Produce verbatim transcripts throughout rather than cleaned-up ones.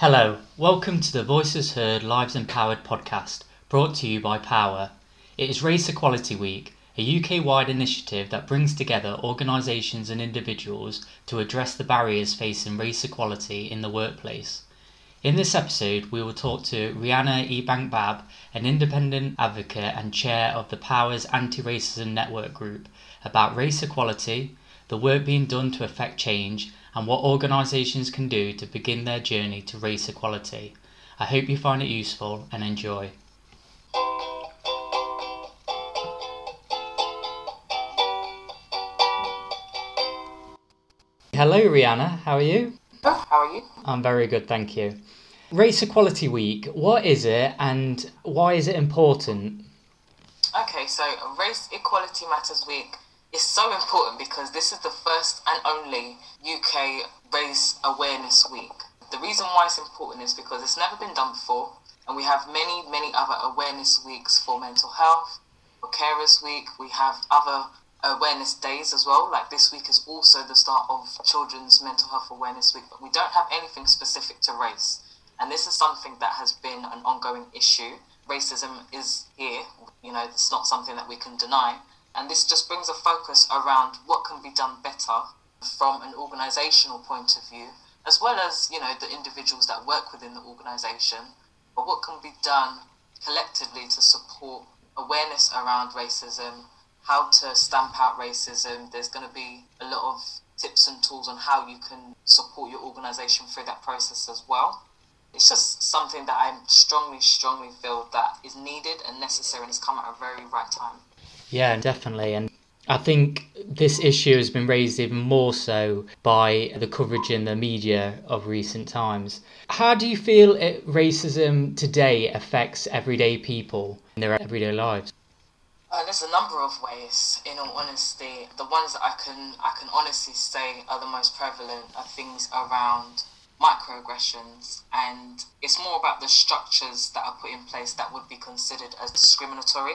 Hello, welcome to the Voices Heard Lives Empowered podcast, brought to you by POWER. It is Race Equality Week, a U K-wide initiative that brings together organisations and individuals to address the barriers facing race equality in the workplace. In this episode, we will talk to Rihanna Ebankbab, an independent advocate and chair of the POWER's Anti-Racism Network Group, about race equality, the work being done to effect change, and what organisations can do to begin their journey to race equality. I hope you find it useful and enjoy. Hello Rihanna, how are you? Oh, how are you? I'm very good, thank you. Race Equality Week, what is it and why is it important? Okay, so Race Equality Matters Week is so important because this is the first and only U K Race Awareness Week. The reason why it's important is because it's never been done before, and we have many, many other awareness weeks for mental health, for Carers Week. We have other awareness days as well, like this week is also the start of Children's Mental Health Awareness Week, but we don't have anything specific to race. And this is something that has been an ongoing issue. Racism is here, you know, it's not something that we can deny. And this just brings a focus around what can be done better from an organisational point of view, as well as, you know, the individuals that work within the organisation, but what can be done collectively to support awareness around racism, how to stamp out racism. There's going to be a lot of tips and tools on how you can support your organisation through that process as well. It's just something that I strongly, strongly feel that is needed and necessary, and it's come at a very right time. Yeah, definitely. And I think this issue has been raised even more so by the coverage in the media of recent times. How do you feel it, racism today affects everyday people in their everyday lives? Uh, there's a number of ways, in all honesty. The ones that I can I can honestly say are the most prevalent are things around microaggressions, and it's more about the structures that are put in place that would be considered as discriminatory.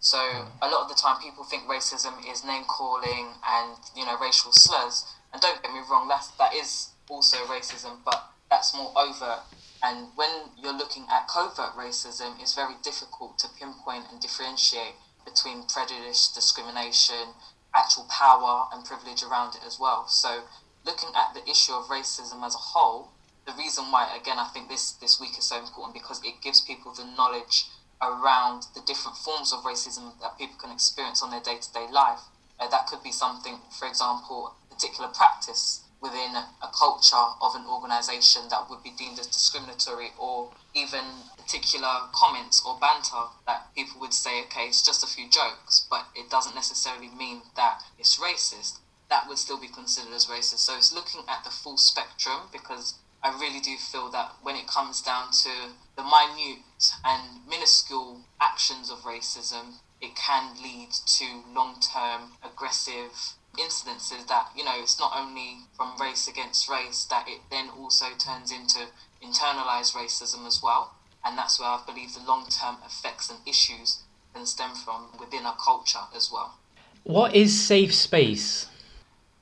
So a lot of the time people think racism is name calling and, you know, racial slurs. And don't get me wrong, that's, that is also racism, but that's more overt. And when you're looking at covert racism, it's very difficult to pinpoint and differentiate between prejudice, discrimination, actual power and privilege around it as well. So looking at the issue of racism as a whole, the reason why, again, I think this, this week is so important because it gives people the knowledge around the different forms of racism that people can experience on their day-to-day life. Uh, that could be something, for example, a particular practice within a culture of an organisation that would be deemed as discriminatory, or even particular comments or banter that people would say, okay, it's just a few jokes, but it doesn't necessarily mean that it's racist. That would still be considered as racist. So it's looking at the full spectrum, because I really do feel that when it comes down to the minute and minuscule actions of racism, it can lead to long-term aggressive incidences that, you know, it's not only from race against race, that it then also turns into internalized racism as well. And that's where I believe the long-term effects and issues can stem from within our culture as well. What is Safe Space?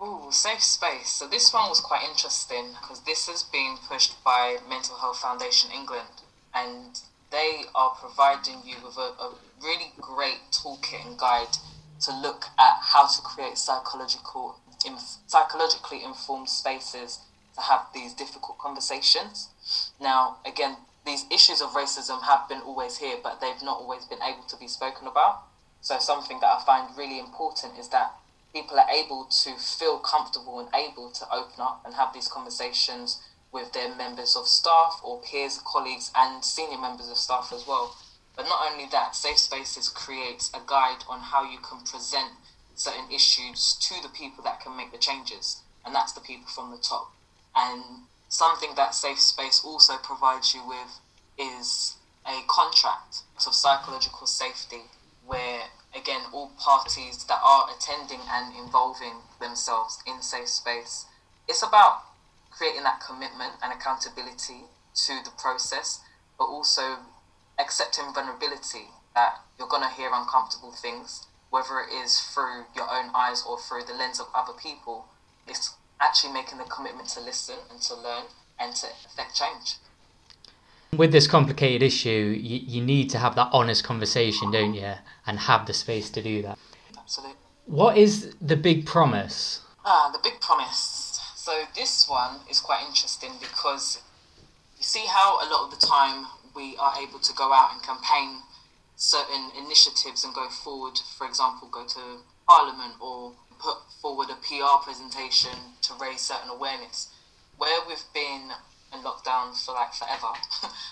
Oh, Safe Space. So this one was quite interesting because this is being pushed by Mental Health Foundation England, and they are providing you with a, a really great toolkit and guide to look at how to create psychological, in, psychologically informed spaces to have these difficult conversations. Now, again, these issues of racism have been always here, but they've not always been able to be spoken about. So something that I find really important is that people are able to feel comfortable and able to open up and have these conversations with their members of staff or peers, colleagues and senior members of staff as well. But not only that, Safe Spaces creates a guide on how you can present certain issues to the people that can make the changes, and that's the people from the top. And something that Safe Space also provides you with is a contract of psychological safety where, again, all parties that are attending and involving themselves in Safe Space, it's about creating that commitment and accountability to the process, but also accepting vulnerability that you're going to hear uncomfortable things, whether it is through your own eyes or through the lens of other people. It's actually making the commitment to listen and to learn and to effect change. with this complicated issue, you, you need to have that honest conversation, don't you? And have the space to do that. Absolutely. What is the Big Promise? Ah, the Big Promise. So this one is quite interesting because you see how a lot of the time we are able to go out and campaign certain initiatives and go forward, for example, go to Parliament or put forward a P R presentation to raise certain awareness. Where we've been in lockdown for like forever,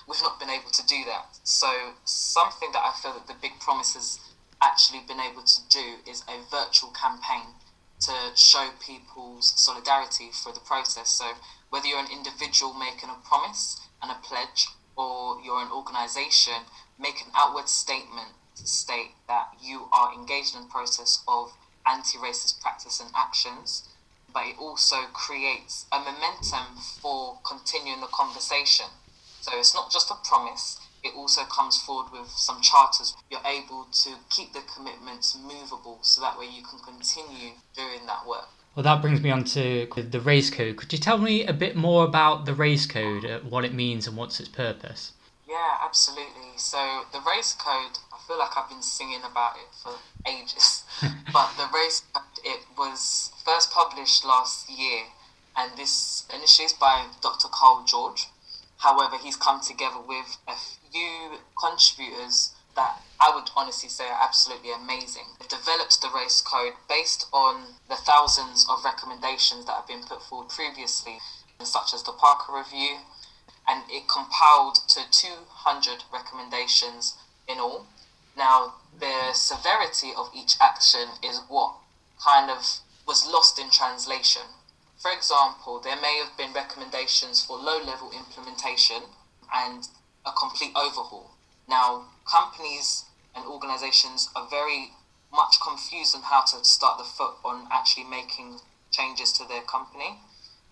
we've not been able to do that. So something that I feel that the Big Promise has actually been able to do is a virtual campaign to show people's solidarity for the process. So whether you're an individual making a promise and a pledge, or you're an organisation, make an outward statement to state that you are engaged in the process of anti-racist practice and actions, but it also creates a momentum for continuing the conversation. So it's not just a promise, it also comes forward with some charters. You're able to keep the commitments movable, so that way you can continue doing that work. Well, that brings me on to the race code. Could you tell me a bit more about the race code, what it means and what's its purpose? Yeah, absolutely. So the race code, I feel like I've been singing about it for ages, but the race code, it was first published last year, and this initially is by Doctor Carl George. However, he's come together with a few contributors that I would honestly say are absolutely amazing. They've developed the race code based on the thousands of recommendations that have been put forward previously, such as the Parker Review, and it compiled to two hundred recommendations in all. Now, the severity of each action is what kind of was lost in translation. For example, there may have been recommendations for low-level implementation and a complete overhaul. Now, companies and organisations are very much confused on how to start the foot on actually making changes to their company.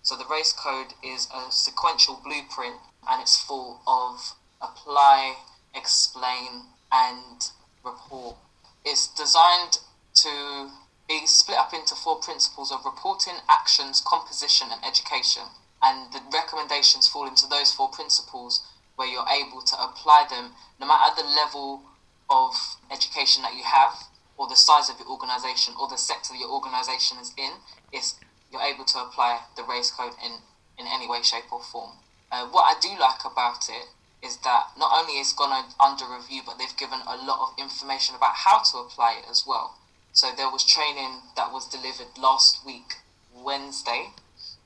So the race code is a sequential blueprint, and it's full of apply, explain and report. It's designed to be split up into four principles of reporting, actions, composition and education. And the recommendations fall into those four principles, where you're able to apply them no matter the level of education that you have, or the size of your organisation, or the sector your organisation is in. It's, you're able to apply the race code in, in any way, shape or form. Uh, what I do like about it is that not only is gone under review, but they've given a lot of information about how to apply it as well. So there was training that was delivered last week, Wednesday,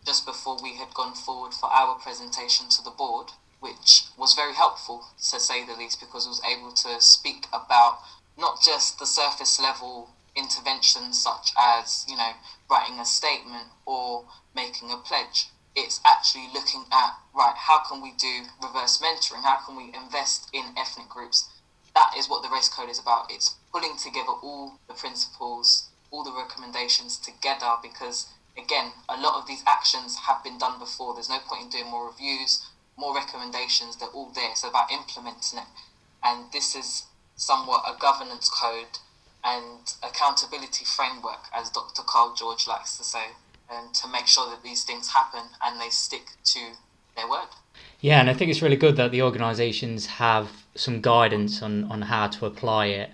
just before we had gone forward for our presentation to the board, which was very helpful, to say the least, because I was able to speak about not just the surface level interventions such as, you know, writing a statement or making a pledge. It's actually looking at, right, how can we do reverse mentoring? How can we invest in ethnic groups? That is what the race code is about. It's pulling together all the principles, all the recommendations together, because, again, a lot of these actions have been done before. There's no point in doing more reviews, more recommendations. They're all there. It's about implementing it. And this is somewhat a governance code and accountability framework, as Doctor Carl George likes to say, and to make sure that these things happen and they stick to their word. Yeah, and I think it's really good that the organisations have some guidance on, on how to apply it,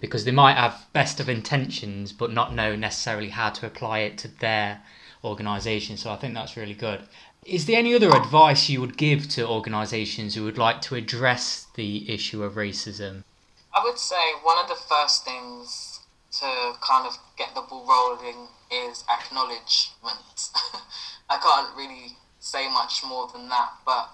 because they might have best of intentions but not know necessarily how to apply it to their organisation. So I think that's really good. Is there any other advice you would give to organisations who would like to address the issue of racism? I would say one of the first things to kind of get the ball rolling is acknowledgement. I can't really say much more than that, but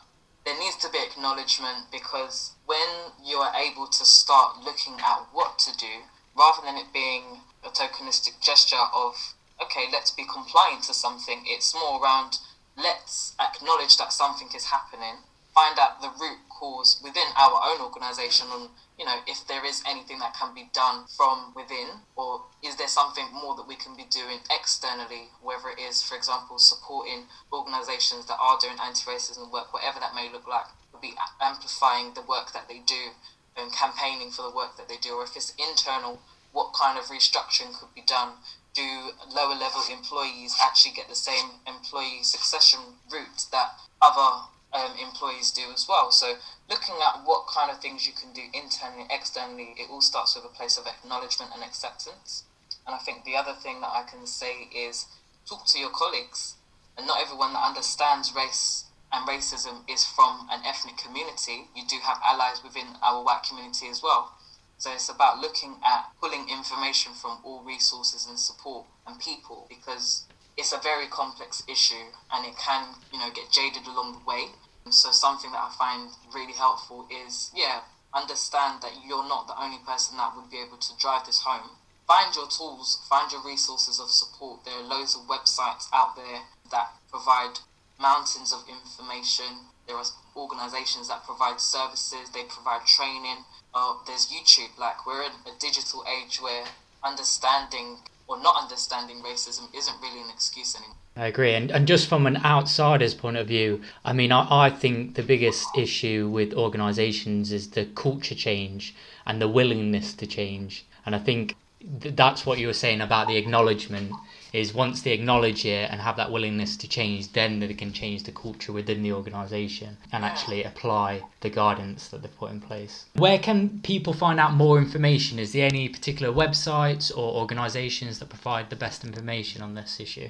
there needs to be acknowledgement, because when you are able to start looking at what to do, rather than it being a tokenistic gesture of, okay, let's be compliant to something, it's more around, let's acknowledge that something is happening, find out the root cause within our own organisation, and, you know, if there is anything that can be done from within, or is there something more that we can be doing externally, whether it is, for example, supporting organisations that are doing anti-racism work, whatever that may look like, would be amplifying the work that they do and campaigning for the work that they do, or if it's internal, what kind of restructuring could be done. Do lower level employees actually get the same employee succession route that other Um, employees do as well? So looking at what kind of things you can do internally, externally, it all starts with a place of acknowledgement and acceptance. And I think the other thing that I can say is talk to your colleagues. And not everyone that understands race and racism is from an ethnic community. You do have allies within our white community as well. So it's about looking at pulling information from all resources and support and people, because it's a very complex issue and it can, you know, get jaded along the way. And so something that I find really helpful is, yeah, understand that you're not the only person that would be able to drive this home. Find your tools, find your resources of support. There are loads of websites out there that provide mountains of information. There are organisations that provide services, they provide training. Uh, there's YouTube. Like, we're in a digital age where understanding or not understanding racism isn't really an excuse anymore. I agree. And and just from an outsider's point of view, I mean, I, I think the biggest issue with organisations is the culture change and the willingness to change. And I think th- that's what you were saying about the acknowledgement, is once they acknowledge it and have that willingness to change, then they can change the culture within the organisation and actually apply the guidance that they've put in place. Where can people find out more information? Is there any particular websites or organisations that provide the best information on this issue?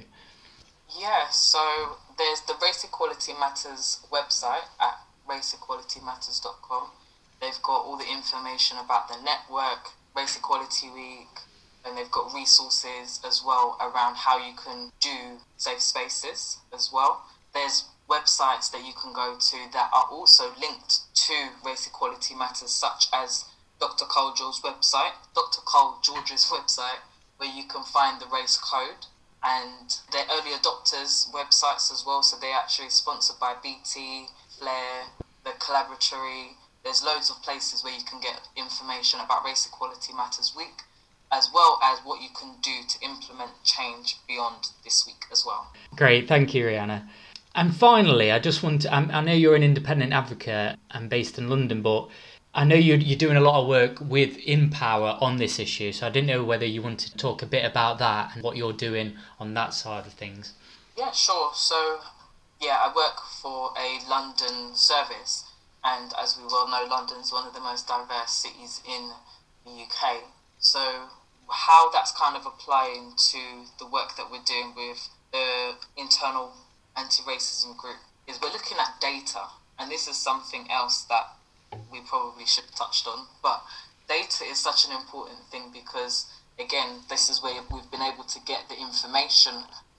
Yeah, so there's the Race Equality Matters website at race equality matters dot com. They've got all the information about the network, Race Equality Week, and they've got resources as well around how you can do safe spaces as well. There's websites that you can go to that are also linked to Race Equality Matters, such as Doctor Carl George's website, Doctor Carl George's website, where you can find the race code, and their early adopters websites as well. So they're actually sponsored by B T, Flair, The Collaboratory. There's loads of places where you can get information about Race Equality Matters Week, as well as what you can do to implement change beyond this week as well. Great, thank you, Rihanna. And finally, I just want to, I know you're an independent advocate and based in London, but I know you're, you're doing a lot of work with Empower on this issue, so I didn't know whether you wanted to talk a bit about that and what you're doing on that side of things. Yeah, sure. So, yeah, I work for a London service, and as we well know, London's one of the most diverse cities in the U K. So how that's kind of applying to the work that we're doing with the internal anti-racism group is we're looking at data, and this is something else that we probably should have touched on, but data is such an important thing because, again, this is where we've been able to get the information,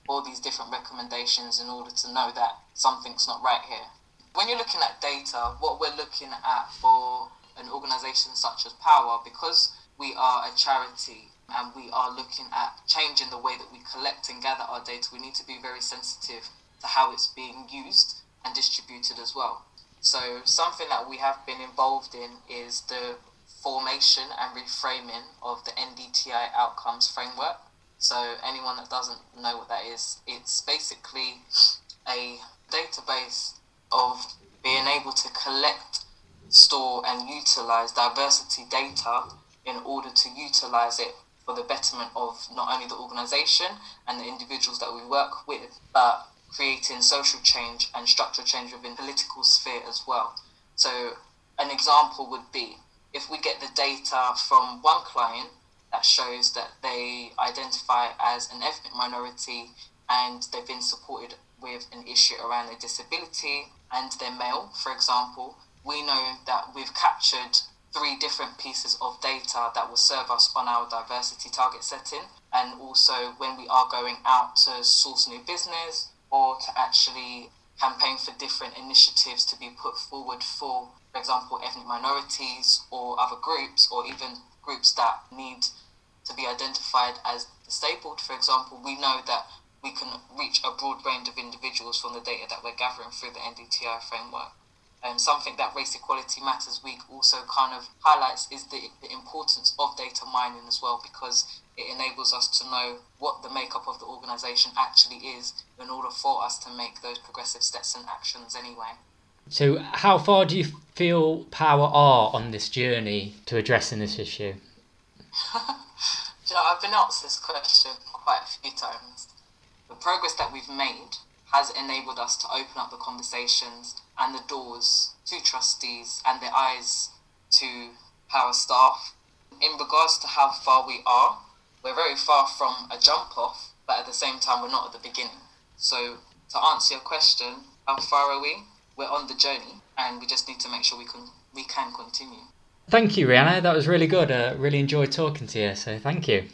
all these different recommendations, in order to know that something's not right here. When you're looking at data, what we're looking at for an organisation such as POWER, because we are a charity and we are looking at changing the way that we collect and gather our data, we need to be very sensitive to how it's being used and distributed as well. So something that we have been involved in is the formation and reframing of the N D T I outcomes framework. So anyone that doesn't know what that is, it's basically a database of being able to collect, store and utilise diversity data in order to utilise it for the betterment of not only the organisation and the individuals that we work with, but creating social change and structural change within the political sphere as well. So an example would be, if we get the data from one client that shows that they identify as an ethnic minority and they've been supported with an issue around their disability and they're male, for example, we know that we've captured three different pieces of data that will serve us on our diversity target setting, and also when we are going out to source new business or to actually campaign for different initiatives to be put forward for, for example, ethnic minorities or other groups, or even groups that need to be identified as disabled, for example. We know that we can reach a broad range of individuals from the data that we're gathering through the N D T I framework. Um, something that Race Equality Matters Week also kind of highlights is the, the importance of data mining as well, because it enables us to know what the makeup of the organisation actually is in order for us to make those progressive steps and actions anyway. So how far do you feel POWER are on this journey to addressing this issue? You know, I've been asked this question quite a few times. The progress that we've made has enabled us to open up the conversations and the doors to trustees and their eyes to Power staff. In regards to how far we are, we're very far from a jump off, but at the same time, we're not at the beginning. So to answer your question, how far are we? We're on the journey and we just need to make sure we can we can continue. Thank you, Rihanna. That was really good. I uh, really enjoyed talking to you, so thank you.